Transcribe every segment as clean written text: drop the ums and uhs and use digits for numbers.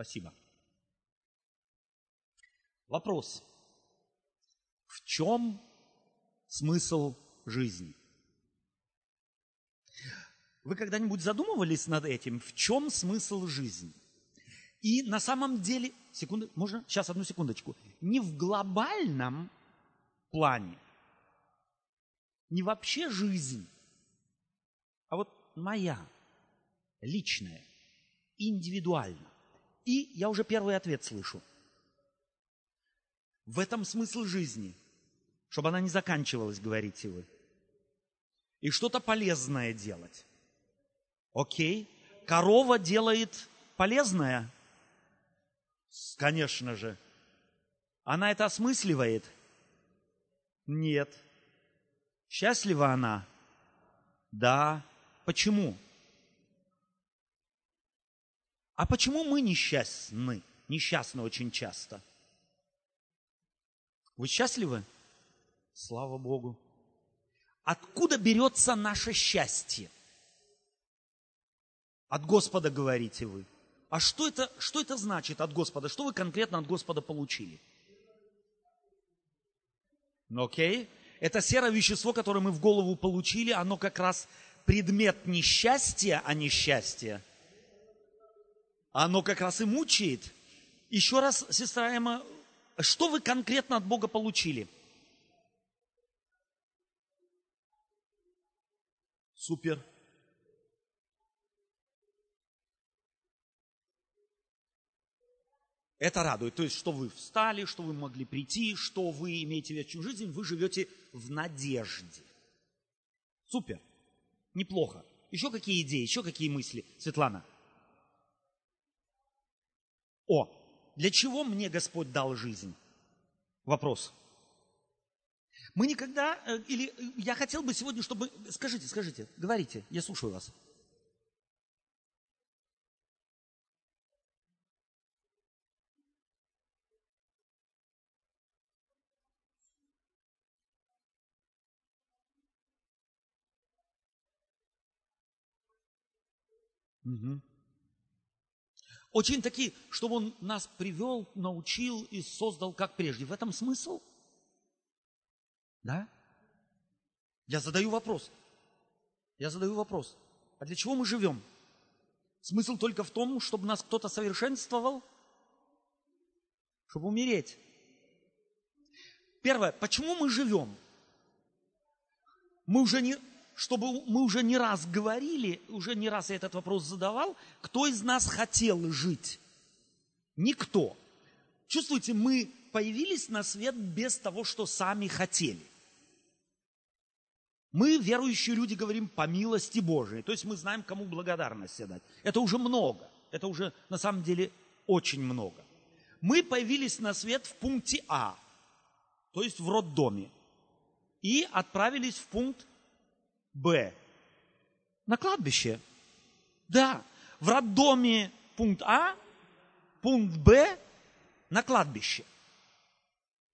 Спасибо. Вопрос. В чем смысл жизни? Вы когда-нибудь задумывались над этим? В чем смысл жизни? И на самом деле, секунду, можно? Сейчас, одну секундочку. Не в глобальном плане, не вообще жизнь, а вот моя, личная, индивидуально. И я уже первый ответ слышу. В этом смысл жизни, чтобы она не заканчивалась, говорите вы. И что-то полезное делать. Окей, корова делает полезное? Конечно же. Она это осмысливает? Нет. Счастлива она? Да. Почему? А почему мы несчастны? Несчастны очень часто. Вы счастливы? Слава Богу. Откуда берется наше счастье? От Господа, говорите вы. А что это значит от Господа? Что вы конкретно от Господа получили? Окей. Это серое вещество, которое мы в голову получили, оно как раз предмет несчастья, а несчастья. Оно как раз и мучает. Еще раз, сестра Эмма, что вы конкретно от Бога получили? Супер. Это радует. То есть, что вы встали, что вы могли прийти, что вы имеете вечную жизнь, вы живете в надежде. Супер. Неплохо. Еще какие идеи, еще какие мысли? Светлана. О, для чего мне Господь дал жизнь? Вопрос. Мы никогда, или я хотел бы сегодня, чтобы... Скажите, говорите, я слушаю вас. Угу. Очень такие, чтобы Он нас привел, научил и создал как прежде. В этом смысл? Да? Я задаю вопрос. А для чего мы живем? Смысл только в том, чтобы нас кто-то совершенствовал? Чтобы умереть. Первое. Почему мы живем? Уже не раз я этот вопрос задавал, кто из нас хотел жить? Никто. Чувствуете, мы появились на свет без того, что сами хотели. Мы, верующие люди, говорим по милости Божией. То есть мы знаем, кому благодарность отдать. Это уже много. Это уже на самом деле очень много. Мы появились на свет в пункте А, то есть в роддоме. И отправились в пункт Б. На кладбище. Да. В роддоме пункт А, пункт Б на кладбище.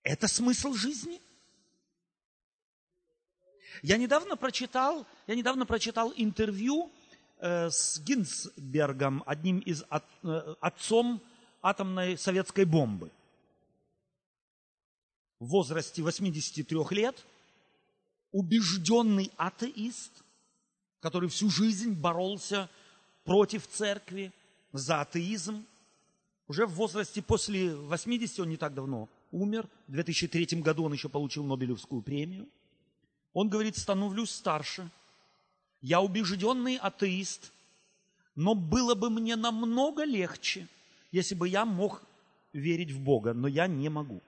Это смысл жизни? Я недавно прочитал интервью с Гинзбергом, одним из отцом атомной советской бомбы. В возрасте 83 лет. Убежденный атеист, который всю жизнь боролся против церкви, за атеизм. Уже в возрасте после 80, он не так давно умер, в 2003 году он еще получил Нобелевскую премию. Он говорит: становлюсь старше, я убежденный атеист, но было бы мне намного легче, если бы я мог верить в Бога, но я не могу.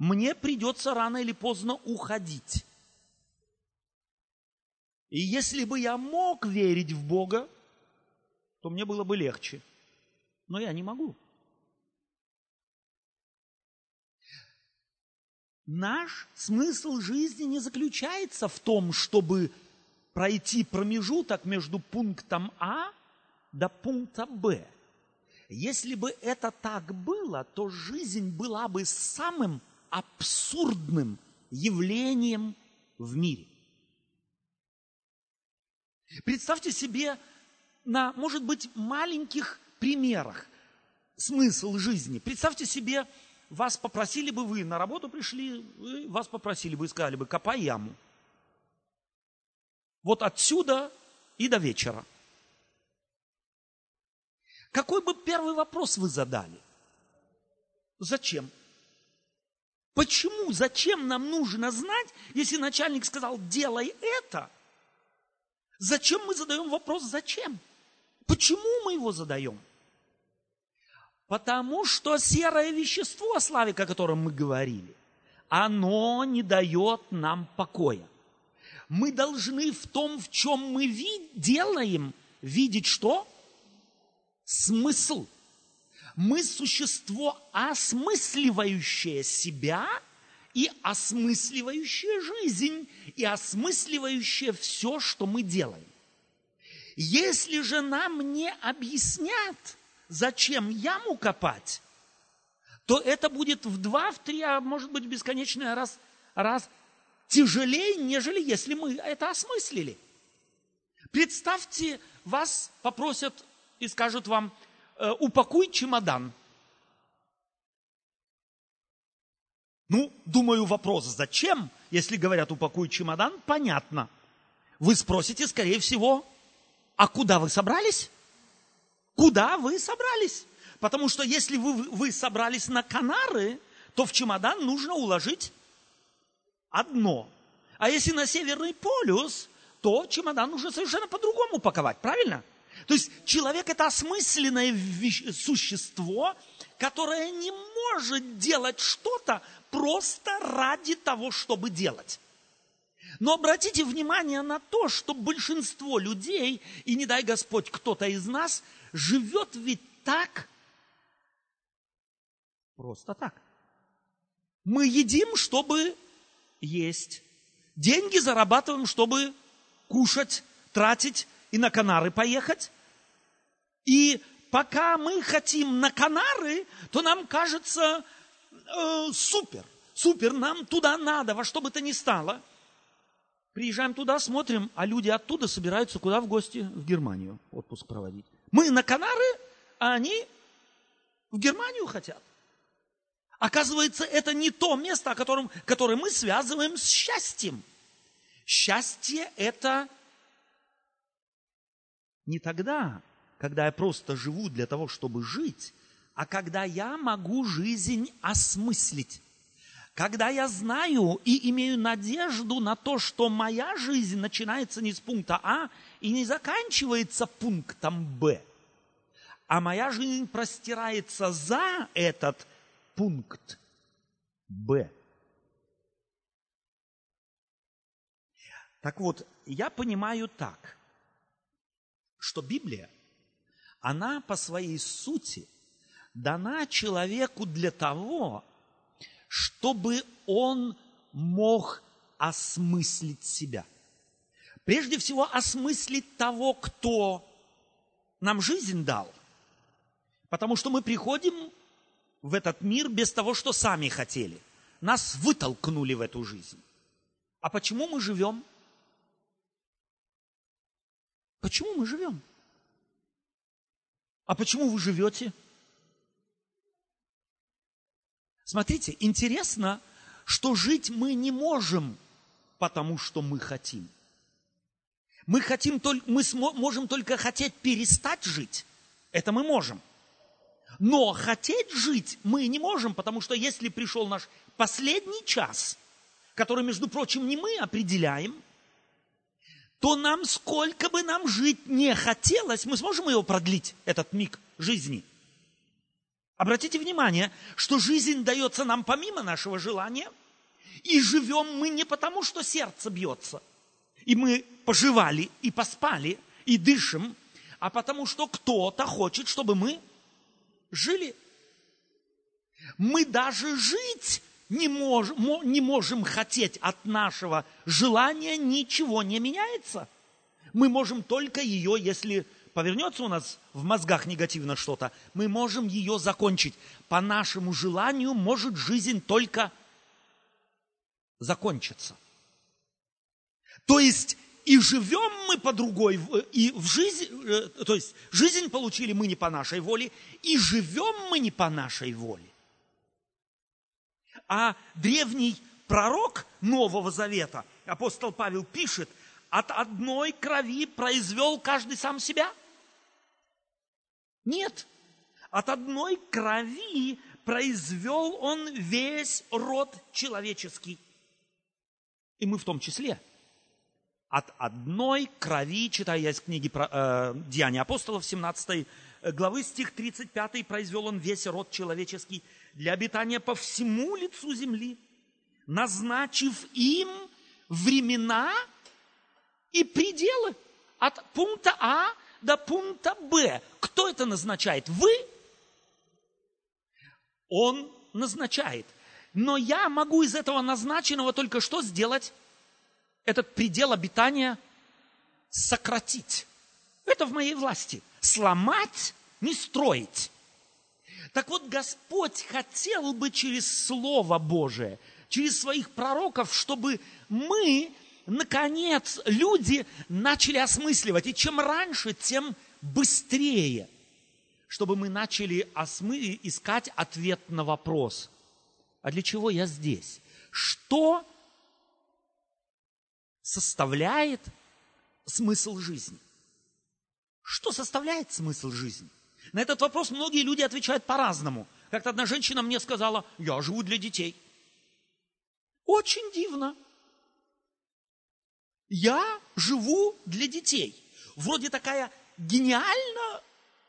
Мне придется рано или поздно уходить. И если бы я мог верить в Бога, то мне было бы легче. Но я не могу. Наш смысл жизни не заключается в том, чтобы пройти промежуток между пунктом А до пункта Б. Если бы это так было, то жизнь была бы самым абсурдным явлением в мире. Представьте себе на, может быть, маленьких примерах смысл жизни. Представьте себе, вас попросили бы, вы на работу пришли, вас попросили бы и сказали бы: копай яму. Вот отсюда и до вечера. Какой бы первый вопрос вы задали? Зачем? Почему, зачем нам нужно знать, если начальник сказал: делай это? Зачем мы задаем вопрос «зачем»? Почему мы его задаем? Потому что серое вещество, о славе, о котором мы говорили, оно не дает нам покоя. Мы должны в том, в чем мы делаем, видеть что? Смысл. Мы существо, осмысливающее себя и осмысливающее жизнь, и осмысливающее все, что мы делаем. Если же нам не объяснят, зачем яму копать, то это будет в два, в три, а может быть в бесконечный раз тяжелее, нежели если мы это осмыслили. Представьте, вас попросят и скажут вам: упакуй чемодан. Ну, думаю, вопрос «зачем?», если говорят «упакуй чемодан», понятно. Вы спросите, скорее всего: а куда вы собрались? Куда вы собрались? Потому что если вы собрались на Канары, то в чемодан нужно уложить одно. А если на Северный полюс, то чемодан нужно совершенно по-другому упаковать, правильно? То есть человек – это осмысленное существо, которое не может делать что-то просто ради того, чтобы делать. Но обратите внимание на то, что большинство людей, и не дай Господь, кто-то из нас, живет ведь так, просто так. Мы едим, чтобы есть. Деньги зарабатываем, чтобы кушать, тратить и на Канары поехать. И пока мы хотим на Канары, то нам кажется супер, нам туда надо, во что бы то ни стало. Приезжаем туда, смотрим, а люди оттуда собираются куда в гости? В Германию отпуск проводить. Мы на Канары, а они в Германию хотят. Оказывается, это не то место, которое мы связываем с счастьем. Счастье – это не тогда, когда я просто живу для того, чтобы жить, а когда я могу жизнь осмыслить. Когда я знаю и имею надежду на то, что моя жизнь начинается не с пункта А и не заканчивается пунктом Б, а моя жизнь простирается за этот пункт Б. Так вот, я понимаю так, что Библия, она по своей сути дана человеку для того, чтобы он мог осмыслить себя. Прежде всего, осмыслить того, кто нам жизнь дал. Потому что мы приходим в этот мир без того, что сами хотели. Нас вытолкнули в эту жизнь. А почему мы живем? Почему мы живем? А почему вы живете? Смотрите, интересно, что жить мы не можем, потому что мы хотим. Мы можем только хотеть перестать жить. Это мы можем. Но хотеть жить мы не можем, потому что если пришел наш последний час, который, между прочим, не мы определяем, то нам, сколько бы нам жить не хотелось, мы сможем его продлить, этот миг жизни. Обратите внимание, что жизнь дается нам помимо нашего желания, и живем мы не потому, что сердце бьется, и мы пожевали, и поспали, и дышим, а потому, что кто-то хочет, чтобы мы жили. Мы даже жить не можем хотеть, от нашего желания ничего не меняется. Мы можем только ее, если повернется у нас в мозгах негативно что-то, мы можем ее закончить. По нашему желанию может жизнь только закончиться. То есть И живем мы по другой, и в жизнь, то есть жизнь получили мы не по нашей воле, и живем мы не по нашей воле. А древний пророк Нового Завета, апостол Павел, пишет: от одной крови произвел каждый сам себя? Нет. От одной крови произвел он весь род человеческий. И мы в том числе. От одной крови, читая я из книги «Деяния апостолов», 17 главы, стих 35, произвел он весь род человеческий для обитания по всему лицу земли, назначив им времена и пределы от пункта А до пункта Б. Кто это назначает? Вы? Он назначает. Но я могу из этого назначенного только что сделать? Этот предел обитания сократить. Это в моей власти. Сломать, не строить. Так вот, Господь хотел бы через Слово Божие, через своих пророков, чтобы мы, наконец, люди, начали осмысливать. И чем раньше, тем быстрее. Чтобы мы начали искать ответ на вопрос. А для чего я здесь? Что составляет смысл жизни? Что составляет смысл жизни? На этот вопрос многие люди отвечают по-разному. Как-то одна женщина мне сказала: я живу для детей. Очень дивно. Я живу для детей. Вроде такая гениально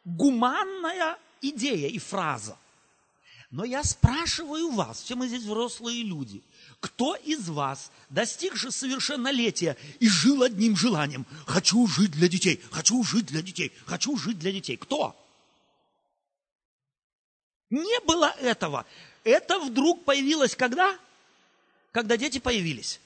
гуманная идея и фраза. Но я спрашиваю вас, все мы здесь взрослые люди, кто из вас, достигший совершеннолетия и жил одним желанием: хочу жить для детей, хочу жить для детей, хочу жить для детей? Кто? Не было этого. Это вдруг появилось когда? Когда дети появились.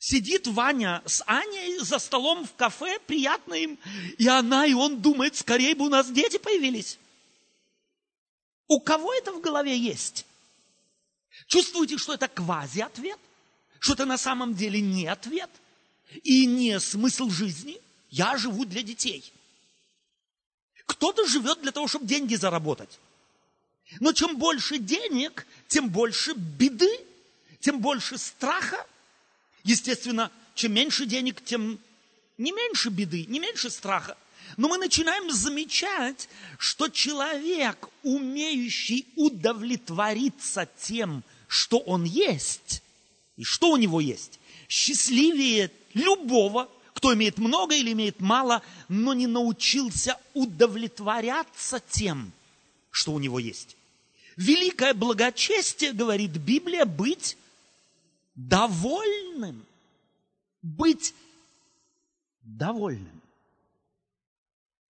Сидит Ваня с Аней за столом в кафе, приятно им, и она, и он думает: скорее бы у нас дети появились. У кого это в голове есть? Чувствуете, что это квази-ответ? Что это на самом деле не ответ? И не смысл жизни? Я живу для детей. Кто-то живет для того, чтобы деньги заработать. Но чем больше денег, тем больше беды, тем больше страха. Естественно, чем меньше денег, тем не меньше беды, не меньше страха. Но мы начинаем замечать, что человек, умеющий удовлетвориться тем, что он есть, и что у него есть, счастливее любого, кто имеет много или имеет мало, но не научился удовлетворяться тем, что у него есть. Великое благочестие, говорит Библия, быть довольным. Быть довольным.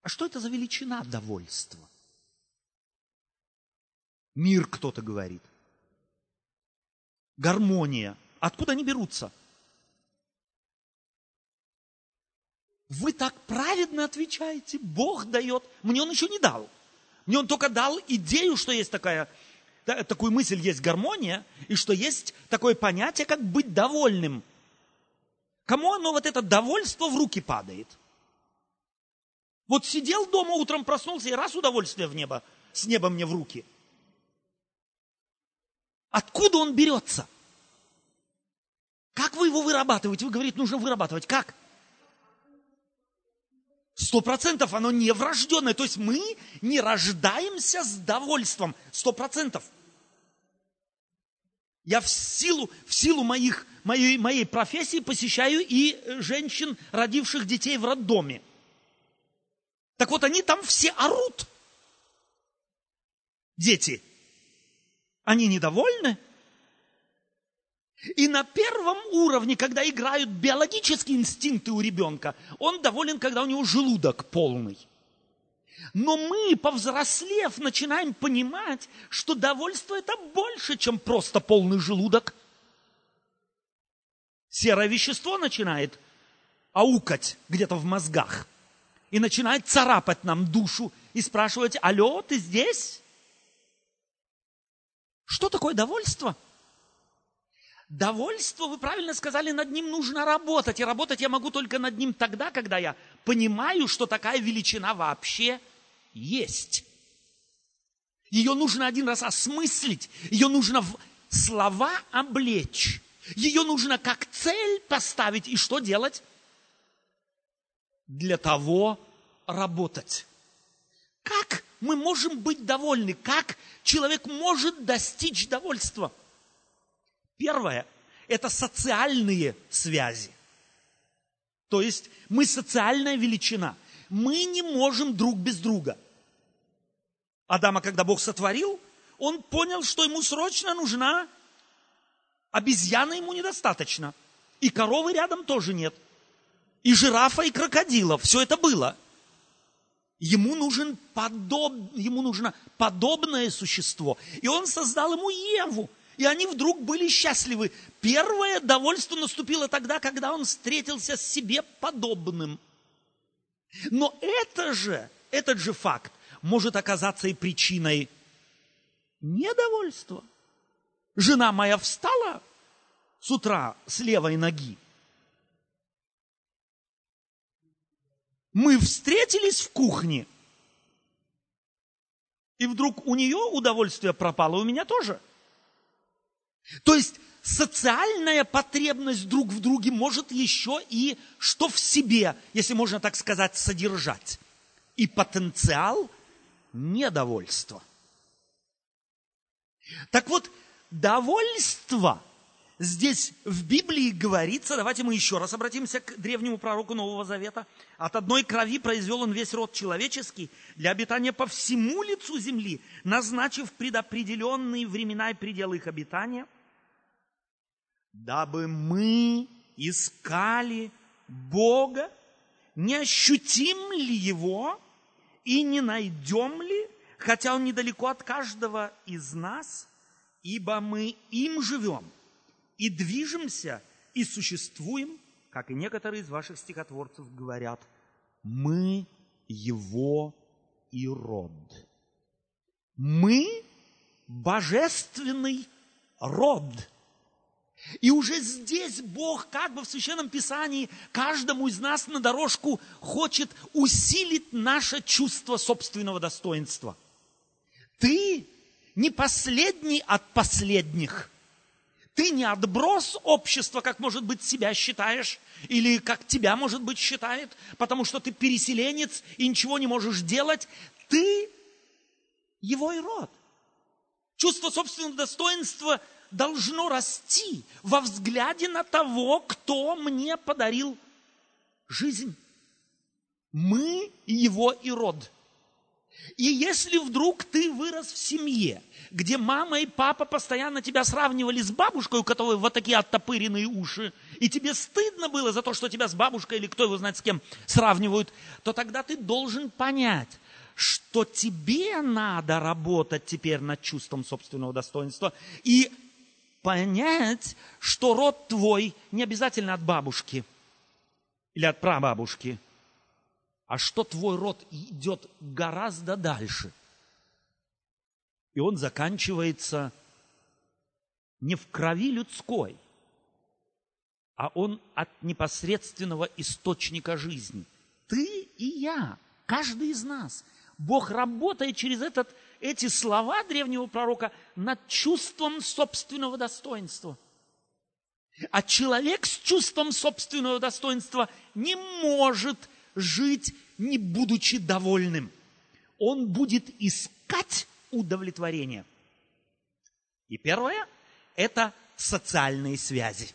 А что это за величина довольства? Мир, кто-то говорит. Гармония. Откуда они берутся? Вы так праведно отвечаете. Бог дает. Мне Он еще не дал. Мне Он только дал идею, что есть такую мысль, есть гармония, и что есть такое понятие, как быть довольным. Кому оно, вот это довольство, в руки падает? Вот сидел дома, утром проснулся, и раз удовольствие в небо, с неба мне в руки. Откуда он берется? Как вы его вырабатываете? Вы говорите, нужно вырабатывать. Как? 100% оно не врожденное. То есть мы не рождаемся с довольством. 100%. Я в силу моей профессии посещаю и женщин, родивших детей в роддоме. Так вот, они там все орут. Дети. Они недовольны. И на первом уровне, когда играют биологические инстинкты у ребенка, он доволен, когда у него желудок полный. Но мы, повзрослев, начинаем понимать, что довольство – это больше, чем просто полный желудок. Серое вещество начинает аукать где-то в мозгах. И начинает царапать нам душу и спрашивать: алло, ты здесь? Что такое довольство? Довольство, вы правильно сказали, над ним нужно работать. И работать я могу только над ним тогда, когда я понимаю, что такая величина вообще есть. Ее нужно один раз осмыслить, ее нужно в слова облечь, ее нужно как цель поставить. И что делать? Для того работать. Как мы можем быть довольны? Как человек может достичь довольства? Первое – это социальные связи. То есть мы социальная величина. Мы не можем друг без друга. Адама, когда Бог сотворил, он понял, что ему срочно нужна обезьяна, ему недостаточно. И коровы рядом тоже нет. И жирафа, и крокодила. Все это было. Ему нужно подобное существо. И он создал ему Еву. И они вдруг были счастливы. Первое довольство наступило тогда, когда он встретился с себе подобным. Но этот же факт может оказаться и причиной недовольства. Жена моя встала с утра с левой ноги. Мы встретились в кухне. И вдруг у нее удовольствие пропало, у меня тоже. То есть социальная потребность друг в друге может еще и что в себе, если можно так сказать, содержать. И потенциал недовольства. Так вот, довольство здесь в Библии говорится, давайте мы еще раз обратимся к древнему пророку Нового Завета. От одной крови произвел он весь род человеческий для обитания по всему лицу земли, назначив предопределенные времена и пределы их обитания, дабы мы искали Бога, не ощутим ли Его и не найдем ли, хотя Он недалеко от каждого из нас, ибо мы им живем и движемся, и существуем, как и некоторые из ваших стихотворцев говорят, мы Его и род. Мы божественный род. И уже здесь Бог, как бы в Священном Писании, каждому из нас на дорожку хочет усилить наше чувство собственного достоинства. Ты не последний от последних. Ты не отброс общества, как, может быть, себя считаешь, или как тебя, может быть, считает, потому что ты переселенец и ничего не можешь делать. Ты его и род. Чувство собственного достоинства должно расти во взгляде на того, кто мне подарил жизнь. Мы его и род. И если вдруг ты вырос в семье, где мама и папа постоянно тебя сравнивали с бабушкой, у которой вот такие оттопыренные уши, и тебе стыдно было за то, что тебя с бабушкой или кто его знает с кем сравнивают, то тогда ты должен понять, что тебе надо работать теперь над чувством собственного достоинства и понять, что род твой не обязательно от бабушки или от прабабушки, а что твой род идет гораздо дальше. И он заканчивается не в крови людской, а он от непосредственного источника жизни. Ты и я, каждый из нас. Бог работает через эти слова древнего пророка над чувством собственного достоинства. А человек с чувством собственного достоинства не может жить, не будучи довольным. Он будет искать удовлетворение. И первое – это социальные связи.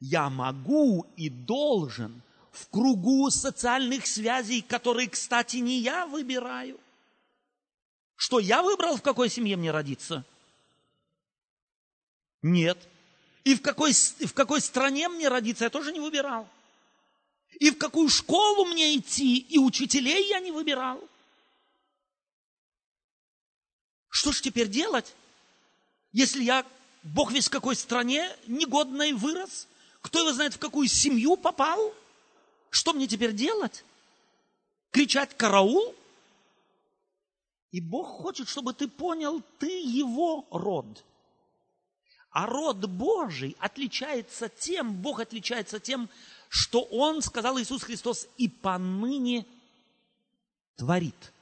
Я могу и должен в кругу социальных связей, которые, кстати, не я выбираю. Что я выбрал, в какой семье мне родиться? Нет. И в какой стране мне родиться, я тоже не выбирал. И в какую школу мне идти, и учителей я не выбирал. Что ж теперь делать, если я, бог весть в какой стране, негодной вырос? Кто его знает, в какую семью попал? Что мне теперь делать? Кричать «караул»? И Бог хочет, чтобы ты понял, ты его род. А род Божий отличается тем, Бог отличается тем, что Он, сказал Иисус Христос, и поныне творит.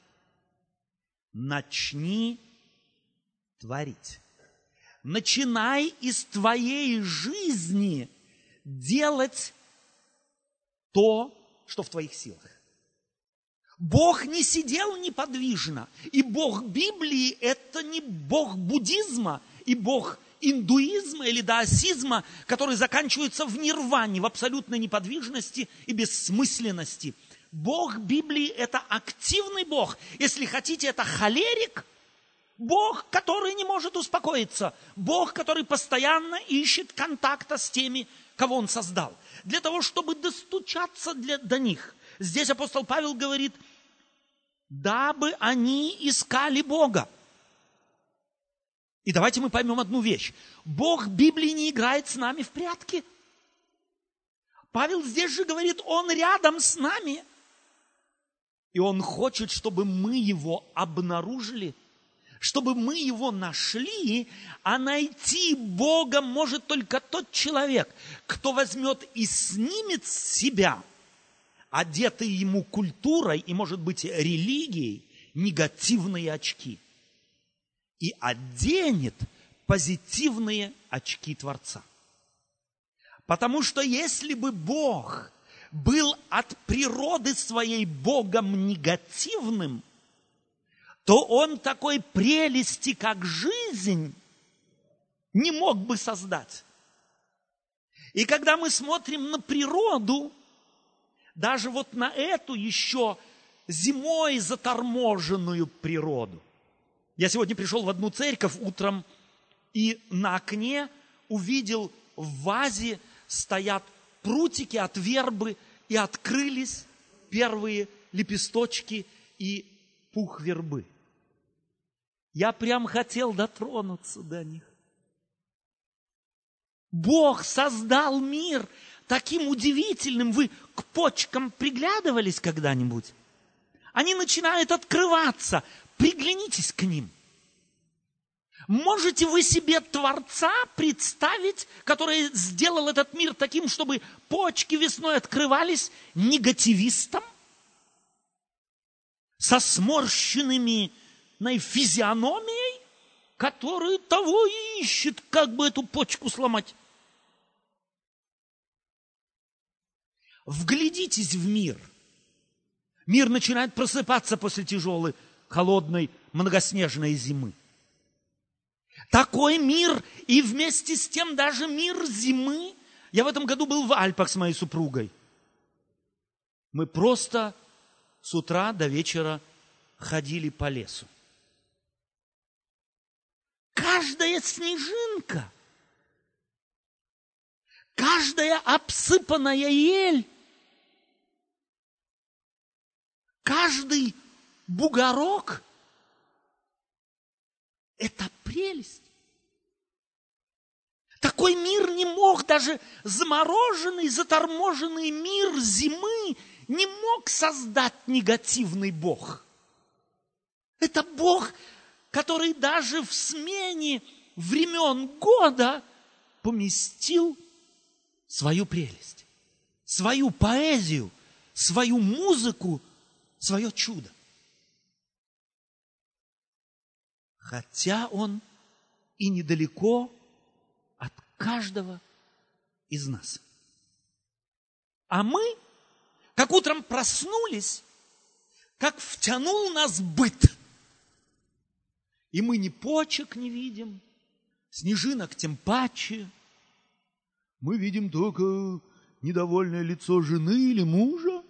Начни творить. Начинай из твоей жизни делать то, что в твоих силах. Бог не сидел неподвижно. И Бог Библии – это не Бог буддизма и Бог индуизма или даосизма, который заканчивается в нирване, в абсолютной неподвижности и бессмысленности. Бог Библии – это активный Бог. Если хотите, это холерик. Бог, который не может успокоиться. Бог, который постоянно ищет контакта с теми, кого Он создал. Для того, чтобы достучаться до них. Здесь апостол Павел говорит, дабы они искали Бога. И давайте мы поймем одну вещь. Бог Библии не играет с нами в прятки. Павел здесь же говорит, Он рядом с нами. И Он хочет, чтобы мы Его обнаружили, чтобы мы Его нашли, а найти Бога может только тот человек, кто возьмет и снимет с себя, одетый ему культурой и, может быть, религией, негативные очки. И оденет позитивные очки Творца. Потому что если бы Бог был от природы своей Богом негативным, то Он такой прелести, как жизнь, не мог бы создать. И когда мы смотрим на природу, даже вот на эту еще зимой заторможенную природу. Я сегодня пришел в одну церковь утром и на окне увидел, в вазе стоят прутики от вербы, и открылись первые лепесточки и пух вербы. Я прям хотел дотронуться до них. Бог создал мир таким удивительным. Вы к почкам приглядывались когда-нибудь? Они начинают открываться. Приглянитесь к ним. Можете вы себе Творца представить, который сделал этот мир таким, чтобы почки весной открывались негативистом? Со сморщенными физиономией, который того и ищет, как бы эту почку сломать. Вглядитесь в мир. Мир начинает просыпаться после тяжелой, холодной, многоснежной зимы. Такой мир, и вместе с тем даже мир зимы. Я в этом году был в Альпах с моей супругой. Мы просто с утра до вечера ходили по лесу. Каждая снежинка, каждая обсыпанная ель, каждый бугорок – это прелесть. Такой мир не мог, даже замороженный, заторможенный мир зимы не мог создать негативный Бог. Это Бог, который даже в смене времен года поместил свою прелесть, свою поэзию, свою музыку, свое чудо. Хотя Он и недалеко от каждого из нас. А мы, как утром проснулись, как втянул нас быт. И мы ни почек не видим, снежинок тем паче. Мы видим только недовольное лицо жены или мужа,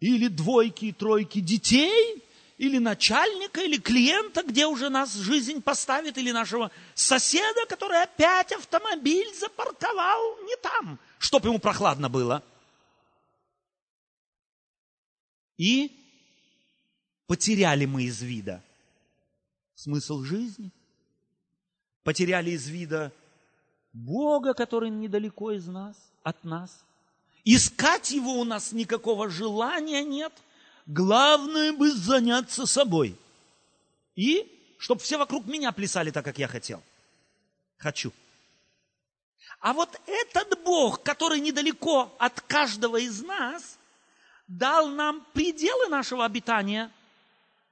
или двойки и тройки детей, или начальника, или клиента, где уже нас жизнь поставит, или нашего соседа, который опять автомобиль запарковал не там, чтоб ему прохладно было. И потеряли мы из вида смысл жизни, потеряли из вида Бога, который недалеко из нас, от нас. Искать Его у нас никакого желания нет. Главное бы заняться собой. И чтобы все вокруг меня плясали так, как я хотел. Хочу. А вот этот Бог, который недалеко от каждого из нас, дал нам пределы нашего обитания.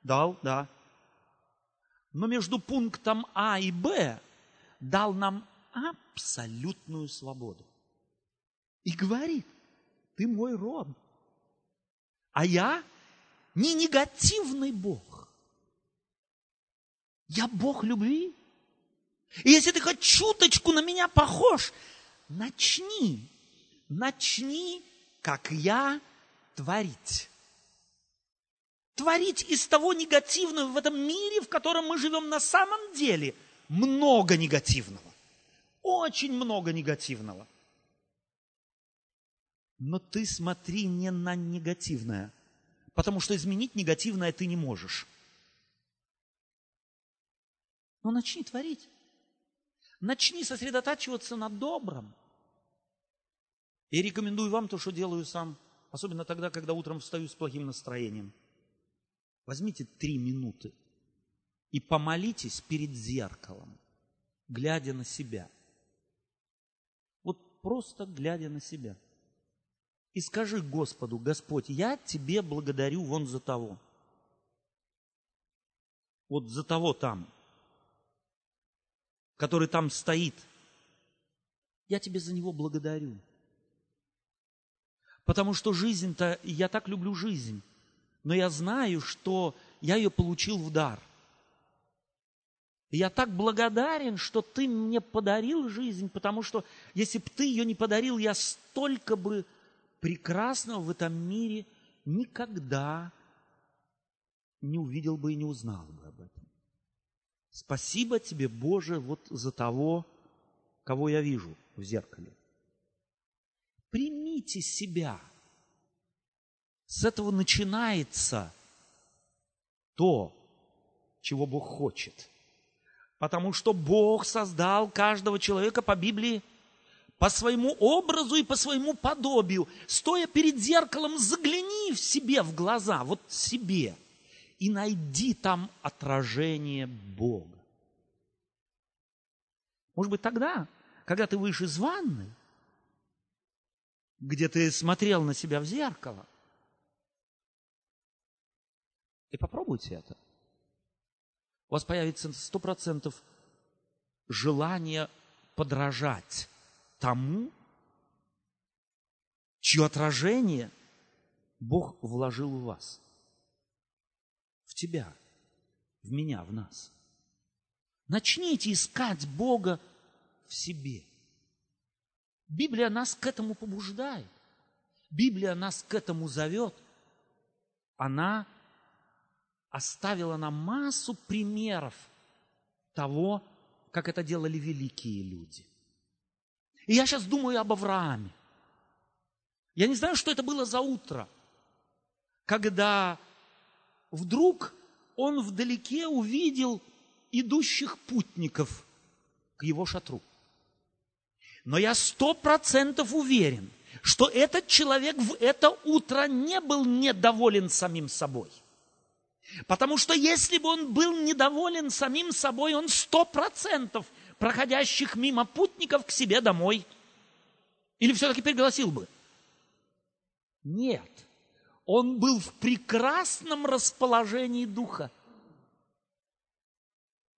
Дал, да. Но между пунктом А и Б дал нам абсолютную свободу. И говорит, ты мой род. А я не негативный Бог. Я Бог любви. И если ты хоть чуточку на меня похож, начни, как я, творить. Творить из того негативного в этом мире, в котором мы живем на самом деле, много негативного. Очень много негативного. Но ты смотри не на негативное, потому что изменить негативное ты не можешь. Но начни творить. Начни сосредотачиваться на добром. И рекомендую вам то, что делаю сам, особенно тогда, когда утром встаю с плохим настроением. Возьмите 3 минуты и помолитесь перед зеркалом, глядя на себя. Вот просто глядя на себя. И скажи Господу: Господь, я Тебе благодарю вон за того. Вот за того там, который там стоит. Я Тебе за него благодарю. Потому что жизнь-то, я так люблю жизнь, но я знаю, что я ее получил в дар. И я так благодарен, что Ты мне подарил жизнь, потому что если бы Ты ее не подарил, я столько бы прекрасного в этом мире никогда не увидел бы и не узнал бы об этом. Спасибо Тебе, Боже, вот за того, кого я вижу в зеркале. Примите себя. С этого начинается то, чего Бог хочет. Потому что Бог создал каждого человека по Библии по своему образу и по своему подобию. Стоя перед зеркалом, загляни в себе в глаза, вот себе, и найди там отражение Бога. Может быть, тогда, когда ты выйдешь из ванны, где ты смотрел на себя в зеркало, и попробуйте это. У вас появится 100% желание подражать тому, чье отражение Бог вложил в вас, в тебя, в меня, в нас. Начните искать Бога в себе. Библия нас к этому побуждает. Библия нас к этому зовет. Она оставила нам массу примеров того, как это делали великие люди. И я сейчас думаю об Аврааме. Я не знаю, что это было за утро, когда вдруг он вдалеке увидел идущих путников к его шатру. Но я 100% уверен, что этот человек в это утро не был недоволен самим собой. Потому что если бы он был недоволен самим собой, он 100% проходящих мимо путников к себе домой. Или все-таки пригласил бы? Нет. Он был в прекрасном расположении духа.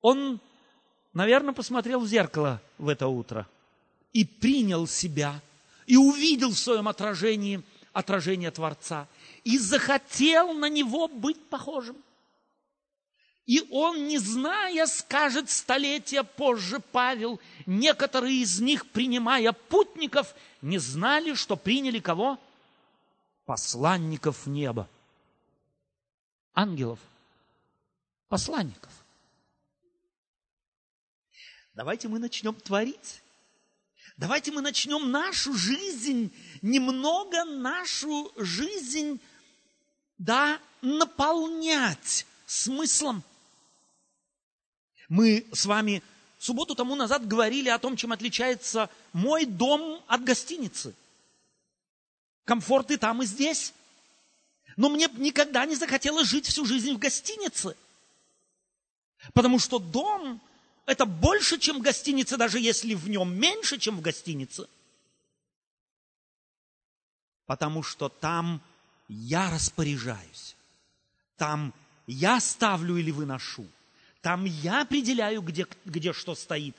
Он, наверное, посмотрел в зеркало в это утро и принял себя, и увидел в своем отражении отражение Творца, и захотел на него быть похожим. И он, не зная, скажет столетия позже Павел, некоторые из них, принимая путников, не знали, что приняли кого? Посланников неба. Ангелов. Посланников. Давайте мы начнем творить. Давайте мы начнем нашу жизнь, немного нашу жизнь, да, наполнять смыслом. Мы с вами субботу тому назад говорили о том, чем отличается мой дом от гостиницы. Комфорт и там, и здесь. Но мне никогда не захотелось жить всю жизнь в гостинице. Потому что дом, это больше, чем гостиница, даже если в нем меньше, чем в гостинице. Потому что там я распоряжаюсь, там я ставлю или выношу, там я определяю, где что стоит,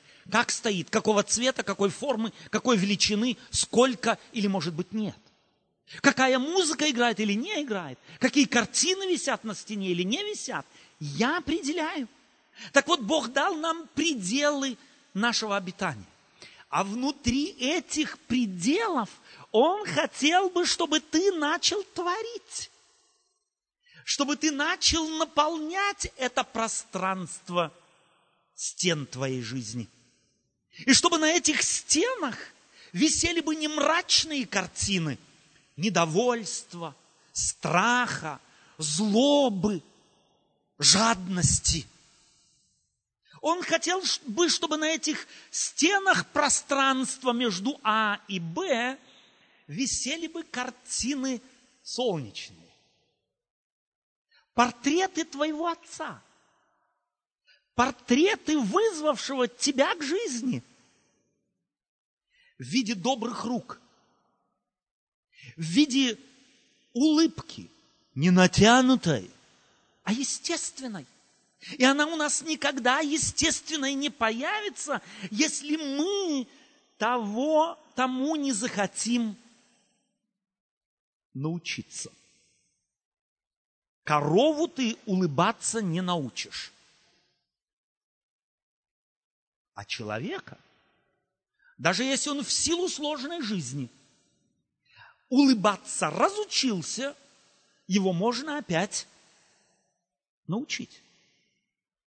какого цвета, какой формы, какой величины, сколько или, может быть, нет. Какая музыка играет или не играет, какие картины висят на стене или не висят, я определяю. Так вот, Бог дал нам пределы нашего обитания. А внутри этих пределов Он хотел бы, чтобы ты начал творить, чтобы ты начал наполнять это пространство стен твоей жизни. И чтобы на этих стенах висели бы не мрачные картины недовольства, страха, злобы, жадности. Он хотел бы, чтобы на этих стенах пространства между А и Б висели бы картины солнечные. Портреты твоего отца. Портреты вызвавшего тебя к жизни в виде добрых рук, в виде улыбки, не натянутой, а естественной. И она у нас никогда естественной не появится, если мы тому не захотим научиться. Корову ты улыбаться не научишь. А человека, даже если он в силу сложной жизни улыбаться разучился, его можно опять научить.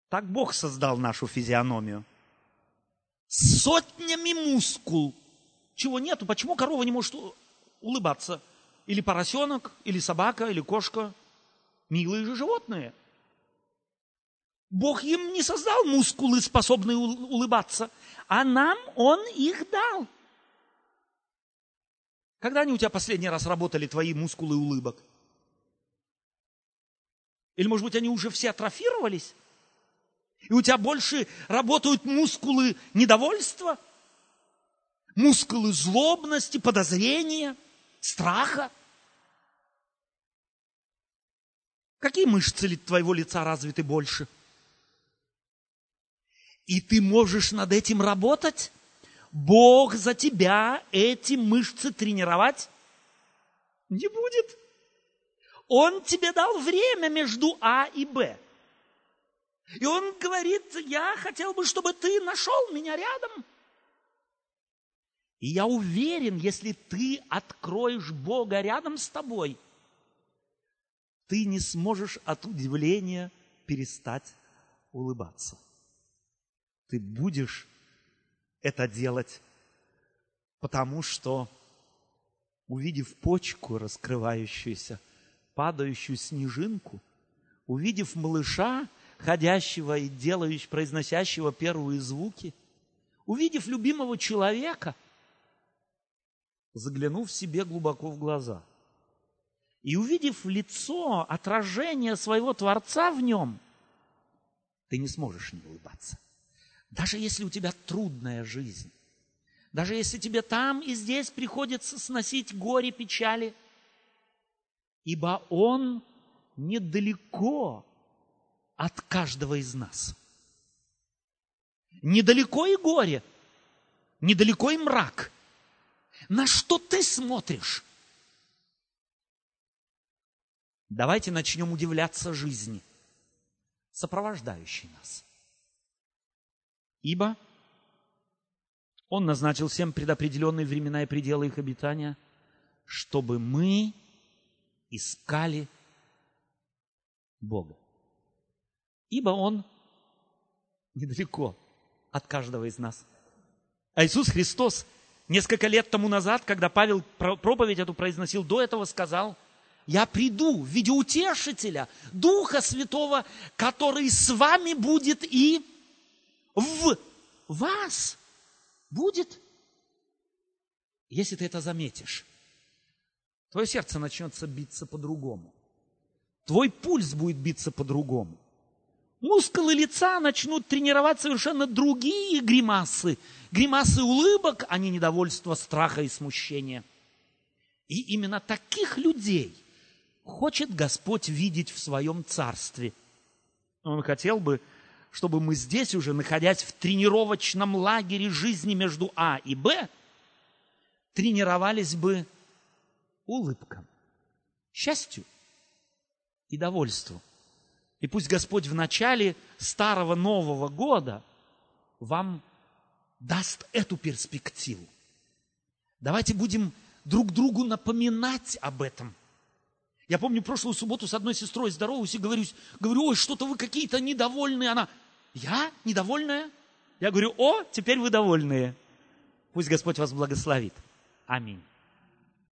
Так Бог создал нашу физиономию. С сотнями мускул. Чего нету? Почему корова не может улыбаться? Или поросенок, или собака, или кошка. Милые же животные. Бог им не создал мускулы, способные улыбаться, а нам Он их дал. Когда они у тебя последний раз работали, твои мускулы улыбок? Или, может быть, они уже все атрофировались? И у тебя больше работают мускулы недовольства, мускулы злобности, подозрения, страха. Какие мышцы твоего лица развиты больше? И ты можешь над этим работать? Бог за тебя эти мышцы тренировать не будет. Он тебе дал время между А и Б. И Он говорит: я хотел бы, чтобы ты нашел меня рядом. И я уверен, если ты откроешь Бога рядом с тобой, ты не сможешь от удивления перестать улыбаться. Ты будешь это делать, потому что, увидев почку, раскрывающуюся, падающую снежинку, увидев малыша, ходящего и произносящего первые звуки, увидев любимого человека, заглянув себе глубоко в глаза и увидев лицо, отражение своего Творца в нем, ты не сможешь не улыбаться. Даже если у тебя трудная жизнь, даже если тебе там и здесь приходится сносить горе, печали, ибо Он недалеко от каждого из нас. Недалеко и горе, недалеко и мрак. На что ты смотришь? Давайте начнем удивляться жизни, сопровождающей нас. Ибо Он назначил всем предопределенные времена и пределы их обитания, чтобы мы искали Бога. Ибо Он недалеко от каждого из нас. А Иисус Христос несколько лет тому назад, когда Павел проповедь эту произносил, до этого сказал: «Я приду в виде утешителя, Духа Святого, который с вами будет и в вас будет». Если ты это заметишь, твое сердце начнется биться по-другому. Твой пульс будет биться по-другому. Мускулы лица начнут тренировать совершенно другие гримасы. Гримасы улыбок, а не недовольства, страха и смущения. И именно таких людей хочет Господь видеть в Своем Царстве. Он хотел бы, чтобы мы здесь уже, находясь в тренировочном лагере жизни между А и Б, тренировались бы улыбкам, счастью и довольству. И пусть Господь в начале старого Нового года вам даст эту перспективу. Давайте будем друг другу напоминать об этом. Я помню, прошлую субботу с одной сестрой здороваюсь и говорю, ой, что-то вы какие-то недовольные. Она, я недовольная? Я говорю, теперь вы довольные. Пусть Господь вас благословит. Аминь.